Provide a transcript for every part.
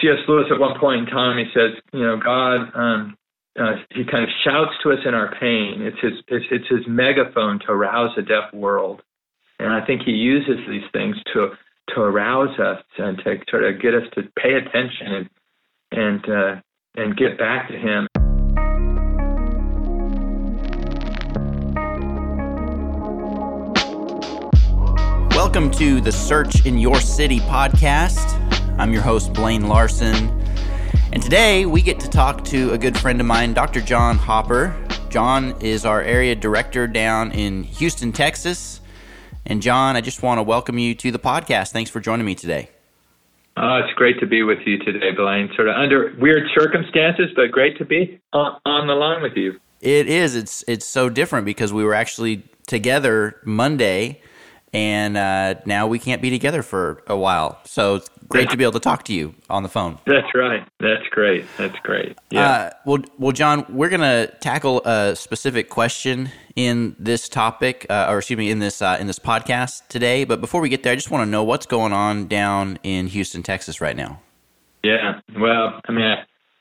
C.S. Lewis at one point in time, he says, you know, God, he kind of shouts to us in our pain. It's his megaphone to arouse a deaf world. And I think he uses these things to arouse us and to sort of get us to pay attention and get back to him. Welcome to the Search in Your City podcast. I'm your host, Blaine Larson, and today we get to talk to a good friend of mine, Dr. John Hopper. John is our area director down in Houston, Texas, and John, I just want to welcome you to the podcast. Thanks for joining me today. It's great to be with you today, Blaine. Sort of under weird circumstances, but great to be on the line with you. It is. It's so different because we were actually together Monday, and now we can't be together for a while. So it's great to be able to talk to you on the phone. That's right. That's great. Yeah. Well, John, we're going to tackle a specific question in this topic, in this podcast today. But before we get there, I just want to know what's going on down in Houston, Texas right now. Yeah. Well, I mean,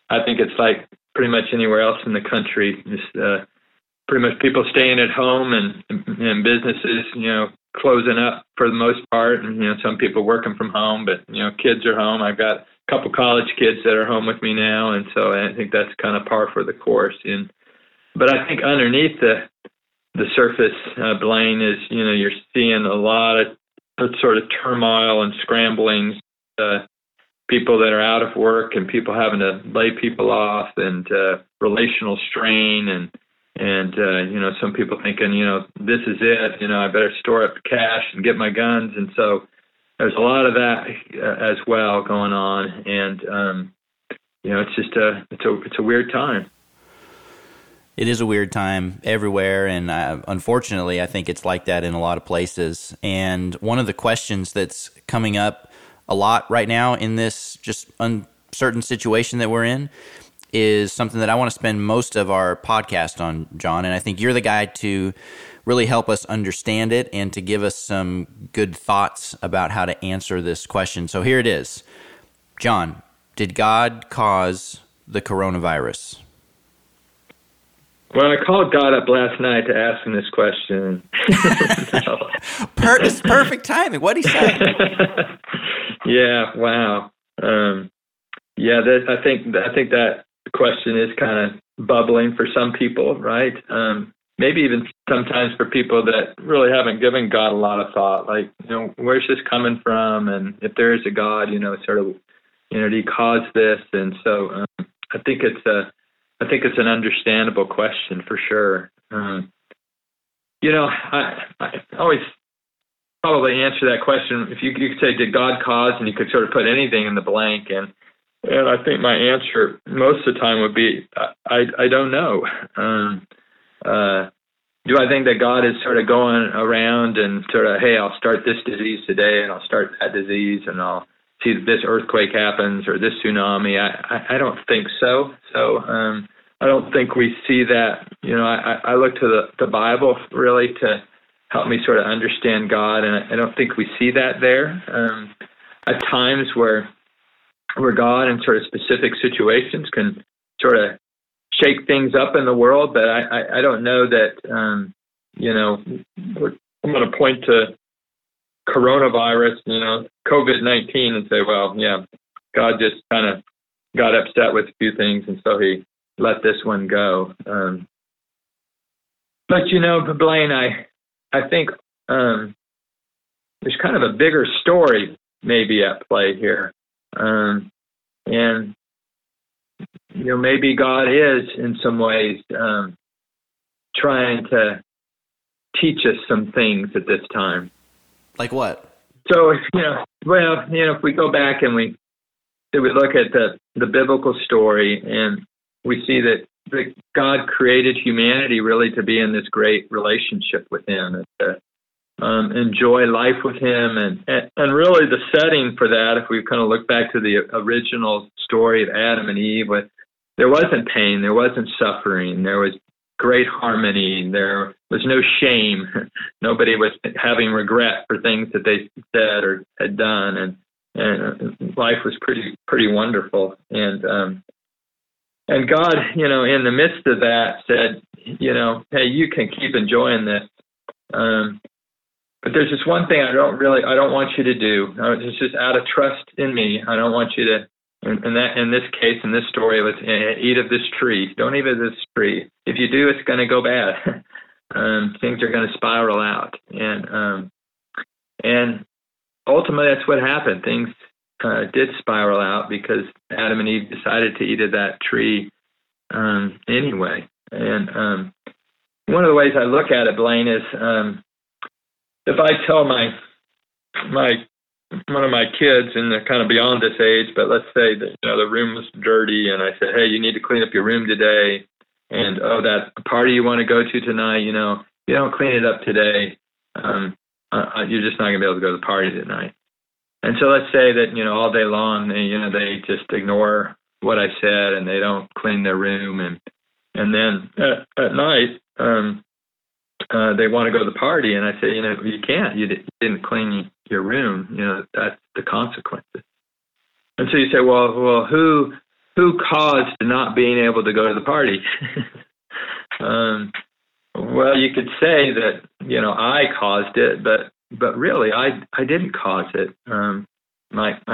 I think it's like pretty much anywhere else in the country. Just pretty much people staying at home and businesses, you know, closing up for the most part, and, you know, some people working from home, but, you know, kids are home. I've got a couple college kids that are home with me now, and so I think that's kind of par for the course. But I think underneath the surface, Blaine, is, you know, you're seeing a lot of sort of turmoil and scrambling, people that are out of work and people having to lay people off, and relational strain, and you know, some people thinking, you know, this is it, you know, I better store up cash and get my guns. And so there's a lot of that as well going on. And, you know, it's just it's a weird time. It is a weird time everywhere. And unfortunately, I think it's like that in a lot of places. And one of the questions that's coming up a lot right now in this just uncertain situation that we're in is something that I want to spend most of our podcast on, John, and I think you're the guy to really help us understand it and to give us some good thoughts about how to answer this question. So here it is. John, did God cause the coronavirus? Well, I called God up last night to ask him this question. It's perfect timing. What'd he say? Yeah, wow. Yeah, I think that question is kind of bubbling for some people, right? Maybe even sometimes for people that really haven't given God a lot of thought, like, you know, where's this coming from? And if there is a God, you know, sort of, you know, did he cause this? And so I think it's an understandable question for sure. You know, I always probably answer that question. If you could say, did God cause, and you could sort of put anything in the blank, and I think my answer most of the time would be, I don't know. Do I think that God is sort of going around and sort of, hey, I'll start this disease today, and I'll start that disease, and I'll see that this earthquake happens or this tsunami? I don't think so. So I don't think we see that. You know, I look to the Bible really to help me sort of understand God, and I don't think we see that there. At times where God in sort of specific situations can sort of shake things up in the world, but I don't know that, you know, I'm going to point to coronavirus, you know, COVID-19, and say, well, yeah, God just kind of got upset with a few things, and so he let this one go. But, you know, Blaine, I think there's kind of a bigger story maybe at play here. And, you know, maybe God is in some ways trying to teach us some things at this time. Like what? So, you know, well, you know, if we go back and we look at the biblical story, and we see that God created humanity really to be in this great relationship with him, and enjoy life with him, and really the setting for that, if we kind of look back to the original story of Adam and Eve, there wasn't pain, there wasn't suffering, there was great harmony, there was no shame, nobody was having regret for things that they said or had done, and and life was pretty wonderful. And God, in the midst of that said, hey, you can keep enjoying this. But there's just one thing I don't want you to do. It's just out of trust in me. I don't want you to, in this case, in this story, it was eat of this tree. Don't eat of this tree. If you do, it's going to go bad. Things are going to spiral out. And ultimately, that's what happened. Things did spiral out because Adam and Eve decided to eat of that tree anyway. And one of the ways I look at it, Blaine, is if I tell my one of my kids, and they're kind of beyond this age, but let's say that the room was dirty, and I said, "Hey, you need to clean up your room today," and that party you want to go to tonight, if you don't clean it up today, you're just not gonna be able to go to the party tonight. And so let's say that all day long they just ignore what I said and they don't clean their room, and then at night they want to go to the party, and I say, you can't. You didn't clean your room. That's the consequences. And so you say, well, who caused not being able to go to the party? Well, you could say that I caused it, but really I didn't cause it. My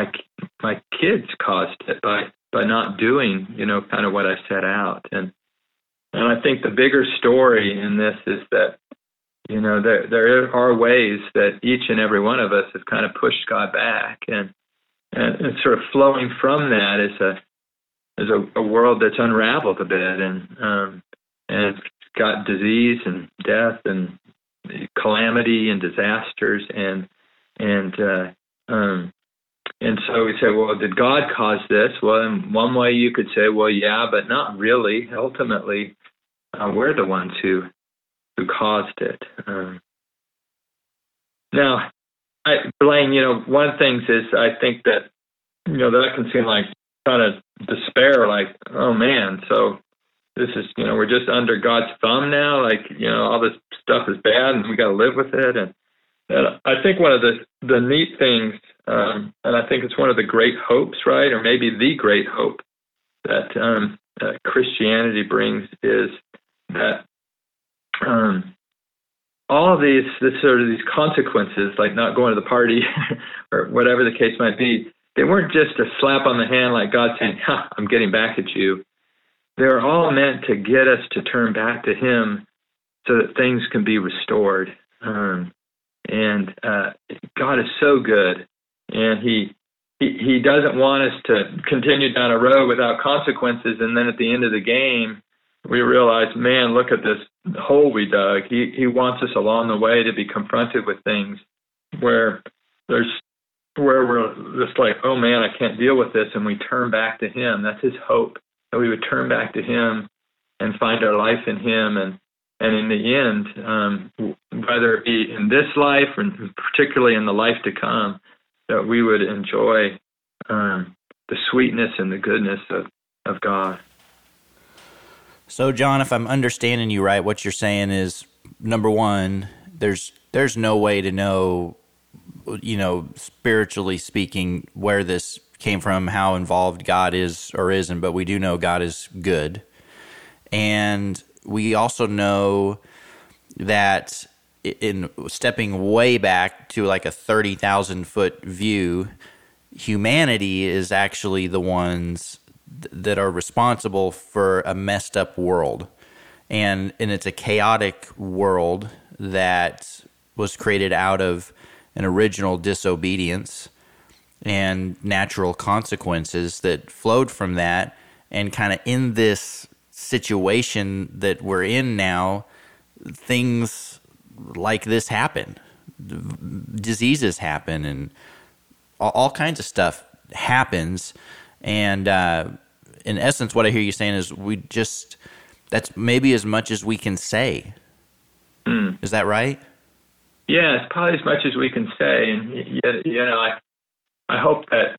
kids caused it by not doing kind of what I set out. And I think the bigger story in this is that, there are ways that each and every one of us has kind of pushed God back. And sort of flowing from that is a world that's unraveled a bit and it's got disease and death and calamity and disasters. And so we say, well, did God cause this? Well, in one way you could say, well, yeah, but not really. Ultimately, we're the ones who caused it. Now, Blaine, one of the things is I think that, that can seem like kind of despair, like, oh, man, so this is, we're just under God's thumb now. Like, all this stuff is bad and we got to live with it. And I think one of the neat things, and I think it's one of the great hopes, right, or maybe the great hope that Christianity brings is that all of these consequences, like not going to the party or whatever the case might be, they weren't just a slap on the hand like God saying, "Ha, I'm getting back at you." They're all meant to get us to turn back to Him so that things can be restored. And God is so good, and He doesn't want us to continue down a road without consequences. And then at the end of the game, we realize, man, look at this hole we dug. He wants us along the way to be confronted with things where we're just like, oh man, I can't deal with this, and we turn back to Him. That's His hope, that we would turn back to Him and find our life in Him. And in the end, whether it be in this life and particularly in the life to come, that we would enjoy the sweetness and the goodness of God. So, John, if I'm understanding you right, what you're saying is, number one, there's no way to know, spiritually speaking, where this came from, how involved God is or isn't, but we do know God is good. And we also know that in stepping way back to like a 30,000-foot view, humanity is actually the ones that are responsible for a messed up world. And it's a chaotic world that was created out of an original disobedience and natural consequences that flowed from that, and kind of in this situation that we're in now, things like this happen. Diseases happen and all kinds of stuff happens. And in essence, what I hear you saying is that's maybe as much as we can say. Mm. Is that right? Yeah, it's probably as much as we can say. And, I hope that,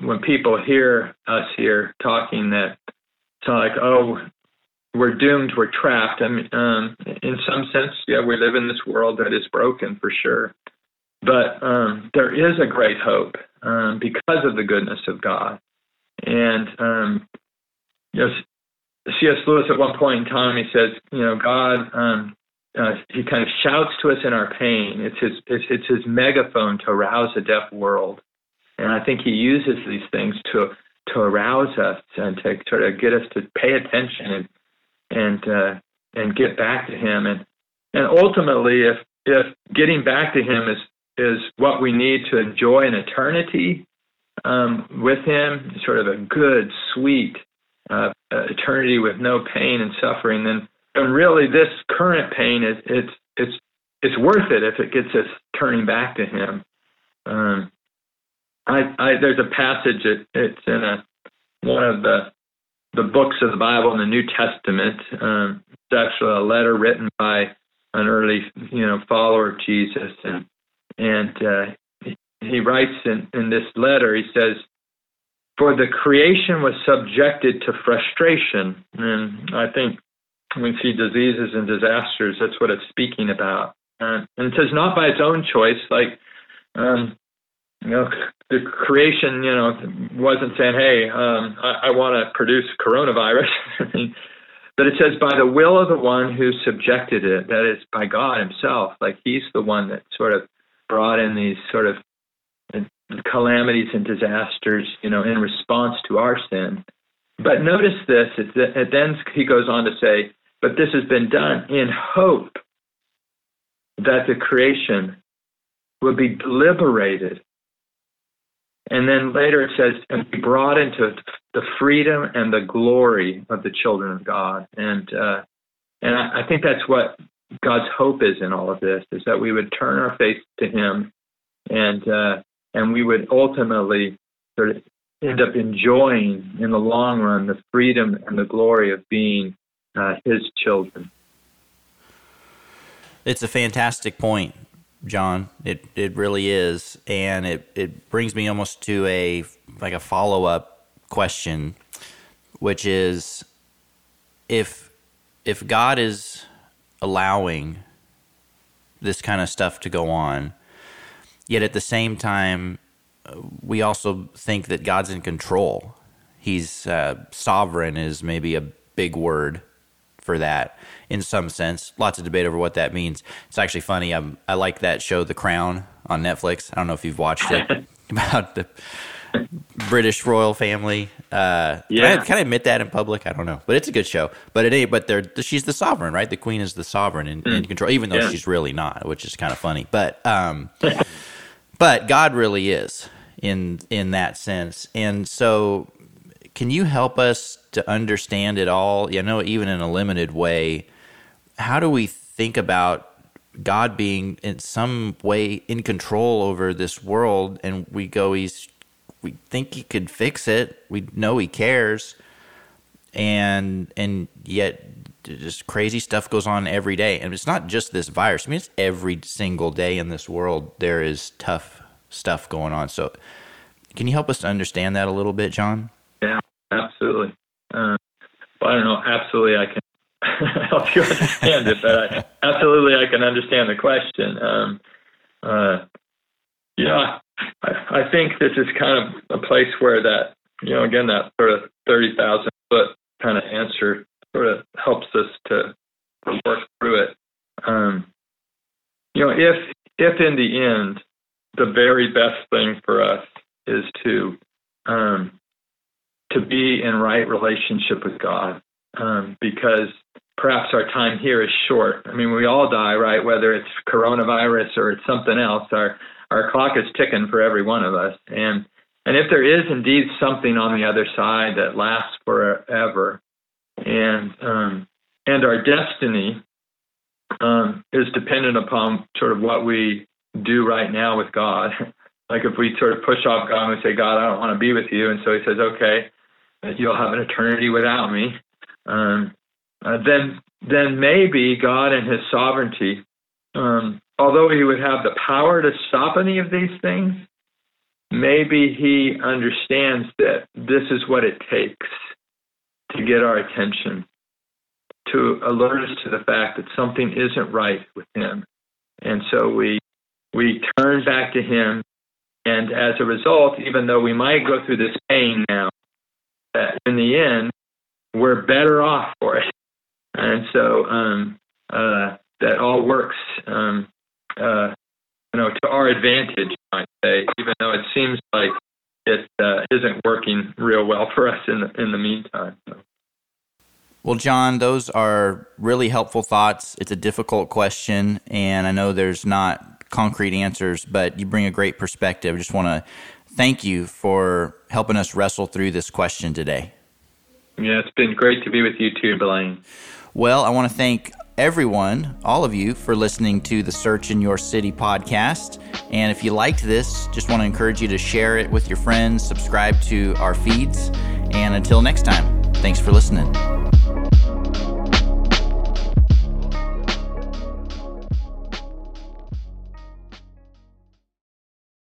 when people hear us here talking, that it's not like, oh, we're doomed, we're trapped. I mean, in some sense, yeah, we live in this world that is broken for sure. But there is a great hope because of the goodness of God. And C.S. Lewis at one point in time, he says, God, he kind of shouts to us in our pain. It's his megaphone to arouse a deaf world. And I think he uses these things to arouse us and to sort of get us to pay attention and get back to him. And ultimately, if getting back to him is what we need to enjoy an eternity with him, sort of a good, sweet eternity with no pain and suffering, then really this current pain it's worth it if it gets us turning back to him. There's a passage, it's in one of the books of the Bible in the New Testament. It's actually a letter written by an early follower of Jesus, and he writes in this letter, he says, "For the creation was subjected to frustration." And I think when we see diseases and disasters, that's what it's speaking about. And it says, not by its own choice, like, the creation, wasn't saying, hey, I want to produce coronavirus. But it says, by the will of the one who subjected it, that is, by God himself. Like, he's the one that sort of brought in these sort of calamities and disasters, in response to our sin. But notice this, it then he goes on to say, but this has been done in hope that the creation will be liberated. And then later it says, and be brought into the freedom and the glory of the children of God. And I think that's what God's hope is in all of this, is that we would turn our face to him, and we would ultimately sort of end up enjoying in the long run the freedom and the glory of being his children. It's a fantastic point, John. It really is. And it brings me almost to a follow-up question, which is, if God is allowing this kind of stuff to go on, yet at the same time, we also think that God's in control. He's sovereign is maybe a big word for that in some sense. Lots of debate over what that means. It's actually funny. I like that show, The Crown, on Netflix. I don't know if you've watched it, about the British royal family. Can I admit that in public? I don't know, but it's a good show. But she's the sovereign, right? The queen is the sovereign in control, even though she's really not, which is kind of funny. But but God really is in that sense. And so, can you help us to understand it all? Even in a limited way, how do we think about God being in some way in control over this world? And we think he could fix it. We know he cares, and yet just crazy stuff goes on every day. And it's not just this virus. I mean, it's every single day in this world there is tough stuff going on. So can you help us to understand that a little bit, John? Yeah, absolutely. I don't know. Absolutely, I can help you understand it, but I can understand the question. I think this is kind of a place where that, again, that sort of 30,000 foot kind of answer sort of helps us to work through it. If in the end, the very best thing for us is to be in right relationship with God, because perhaps our time here is short. I mean, we all die, right? Whether it's coronavirus or it's something else, our clock is ticking for every one of us. And if there is indeed something on the other side that lasts forever, and our destiny is dependent upon sort of what we do right now with God. Like, if we sort of push off God and we say, God, I don't want to be with you, and so he says, okay, you'll have an eternity without me, then maybe God in his sovereignty, although he would have the power to stop any of these things, maybe he understands that this is what it takes to get our attention, to alert us to the fact that something isn't right with him. And so we We turn back to him. And as a result, even though we might go through this pain now, in the end, we're better off for it. And so that all works, to our advantage, I might say, even though it seems like it isn't working real well for us in the meantime. Well, John, those are really helpful thoughts. It's a difficult question, and I know there's not concrete answers, but you bring a great perspective. I just want to thank you for helping us wrestle through this question today. Yeah, it's been great to be with you too, Blaine. Well, I want to thank everyone, all of you, for listening to the Search in Your City podcast. And if you liked this, just want to encourage you to share it with your friends, subscribe to our feeds, and until next time, thanks for listening.